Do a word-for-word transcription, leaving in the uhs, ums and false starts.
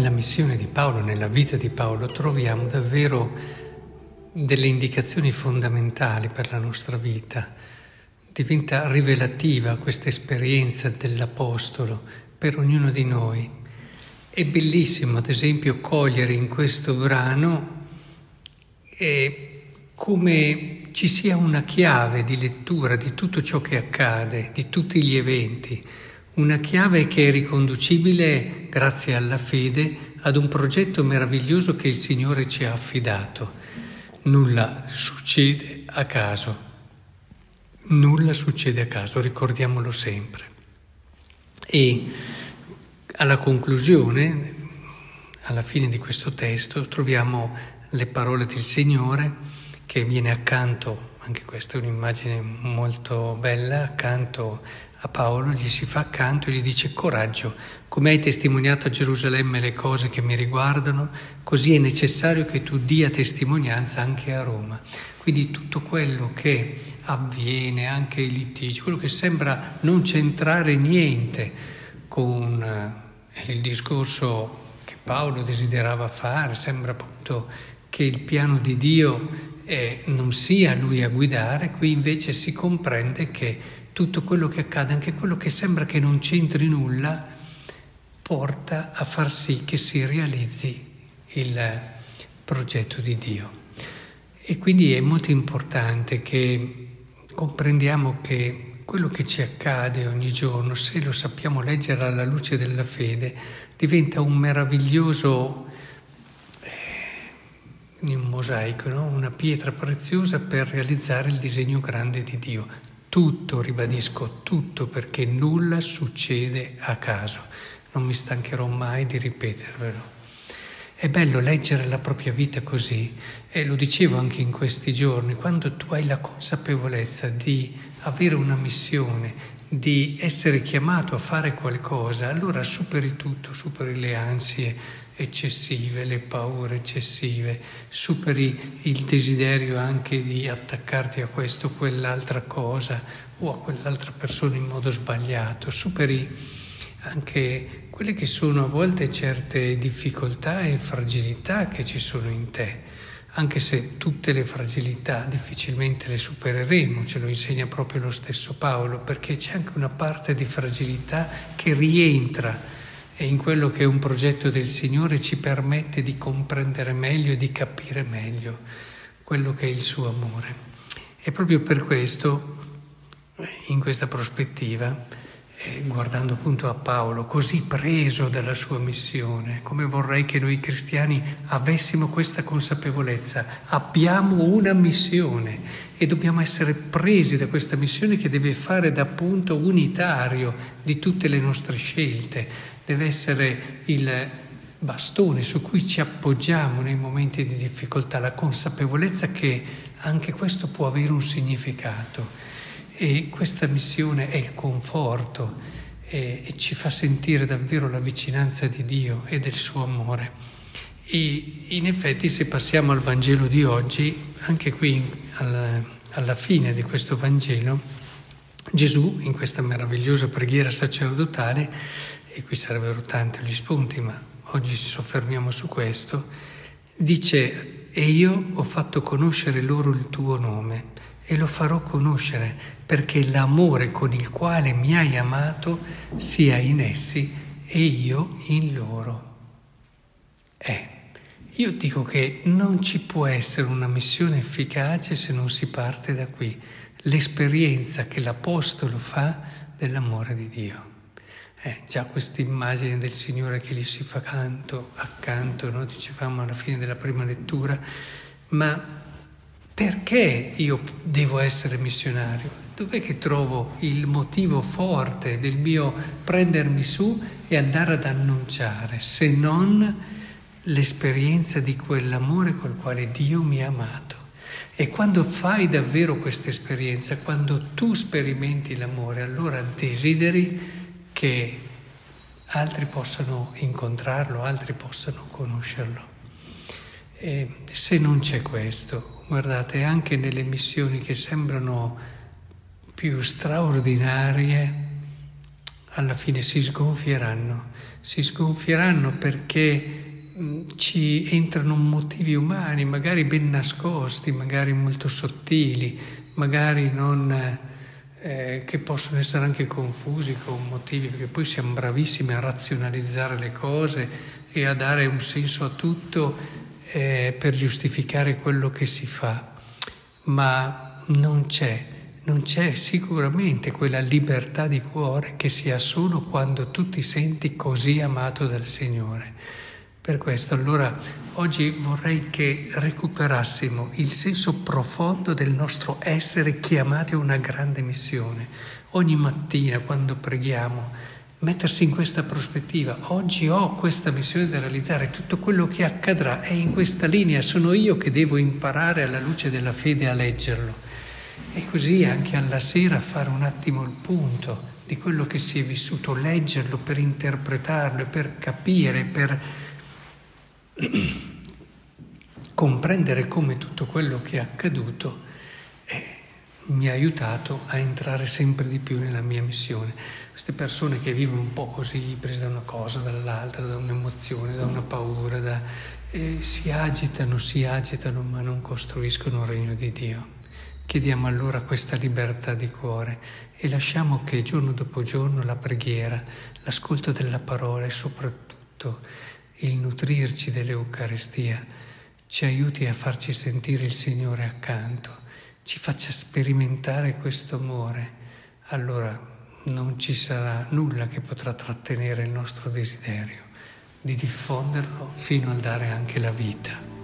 nella missione di Paolo, nella vita di Paolo, troviamo davvero delle indicazioni fondamentali per la nostra vita. Diventa rivelativa questa esperienza dell'Apostolo per ognuno di noi. È bellissimo, ad esempio, cogliere in questo brano eh, come ci sia una chiave di lettura di tutto ciò che accade, di tutti gli eventi, una chiave che è riconducibile, grazie alla fede, ad un progetto meraviglioso che il Signore ci ha affidato. Nulla succede a caso, nulla succede a caso, ricordiamolo sempre. E alla conclusione, alla fine di questo testo, troviamo le parole del Signore, che viene accanto, anche questa è un'immagine molto bella, accanto a Paolo, gli si fa accanto e gli dice: coraggio, come hai testimoniato a Gerusalemme le cose che mi riguardano, così è necessario che tu dia testimonianza anche a Roma. Quindi tutto quello che avviene, anche i litigi, quello che sembra non c'entrare niente con il discorso che Paolo desiderava fare, sembra appunto che il piano di Dio e non sia lui a guidare, qui invece si comprende che tutto quello che accade, anche quello che sembra che non c'entri nulla, porta a far sì che si realizzi il progetto di Dio. E quindi è molto importante che comprendiamo che quello che ci accade ogni giorno, se lo sappiamo leggere alla luce della fede, diventa un meraviglioso in un mosaico, no? Una pietra preziosa per realizzare il disegno grande di Dio. Tutto, ribadisco, tutto, perché nulla succede a caso. Non mi stancherò mai di ripetervelo. È bello leggere la propria vita così, e lo dicevo anche in questi giorni, quando tu hai la consapevolezza di avere una missione, di essere chiamato a fare qualcosa, allora superi tutto, superi le ansie eccessive, le paure eccessive, superi il desiderio anche di attaccarti a questo o quell'altra cosa o a quell'altra persona in modo sbagliato, superi anche quelle che sono a volte certe difficoltà e fragilità che ci sono in te, anche se tutte le fragilità difficilmente le supereremo, ce lo insegna proprio lo stesso Paolo, perché c'è anche una parte di fragilità che rientra e in quello che è un progetto del Signore ci permette di comprendere meglio e di capire meglio quello che è il suo amore. E proprio per questo, in questa prospettiva, eh, guardando appunto a Paolo, così preso dalla sua missione, come vorrei che noi cristiani avessimo questa consapevolezza. Abbiamo una missione e dobbiamo essere presi da questa missione che deve fare da punto unitario di tutte le nostre scelte, deve essere il bastone su cui ci appoggiamo nei momenti di difficoltà, la consapevolezza che anche questo può avere un significato. E questa missione è il conforto e, e ci fa sentire davvero la vicinanza di Dio e del suo amore. E in effetti, se passiamo al Vangelo di oggi, anche qui alla, alla fine di questo Vangelo, Gesù, in questa meravigliosa preghiera sacerdotale, e qui sarebbero tanti gli spunti, ma oggi ci soffermiamo su questo, dice: e io ho fatto conoscere loro il tuo nome e lo farò conoscere, perché l'amore con il quale mi hai amato sia in essi e io in loro. Eh, io dico che non ci può essere una missione efficace se non si parte da qui, l'esperienza che l'Apostolo fa dell'amore di Dio. Eh, già questa immagine del Signore che gli si fa accanto, accanto no? Dicevamo alla fine della prima lettura, ma perché io devo essere missionario? Dov'è che trovo il motivo forte del mio prendermi su e andare ad annunciare, se non l'esperienza di quell'amore col quale Dio mi ha amato? E quando fai davvero questa esperienza, quando tu sperimenti l'amore, allora desideri che altri possano incontrarlo, altri possano conoscerlo. E se non c'è questo, guardate, anche nelle missioni che sembrano più straordinarie, alla fine si sgonfieranno, si sgonfieranno perché ci entrano motivi umani, magari ben nascosti, magari molto sottili, magari non, eh, che possono essere anche confusi con motivi, perché poi siamo bravissimi a razionalizzare le cose e a dare un senso a tutto eh, per giustificare quello che si fa, ma non c'è, non c'è sicuramente quella libertà di cuore che si ha solo quando tu ti senti così amato dal Signore. Per questo allora oggi vorrei che recuperassimo il senso profondo del nostro essere chiamati a una grande missione. Ogni mattina quando preghiamo, mettersi in questa prospettiva, oggi ho questa missione da realizzare, tutto quello che accadrà è in questa linea, sono io che devo imparare alla luce della fede a leggerlo. E così anche alla sera fare un attimo il punto di quello che si è vissuto, leggerlo per interpretarlo, per capire, per comprendere come tutto quello che è accaduto eh, mi ha aiutato a entrare sempre di più nella mia missione. Queste persone che vivono un po' così, prese da una cosa, dall'altra, da un'emozione, da una paura, da, eh, si agitano, si agitano, ma non costruiscono il regno di Dio. Chiediamo allora questa libertà di cuore e lasciamo che giorno dopo giorno la preghiera, l'ascolto della parola e soprattutto il nutrirci dell'Eucaristia ci aiuti a farci sentire il Signore accanto, ci faccia sperimentare questo amore, allora non ci sarà nulla che potrà trattenere il nostro desiderio di diffonderlo fino a dare anche la vita.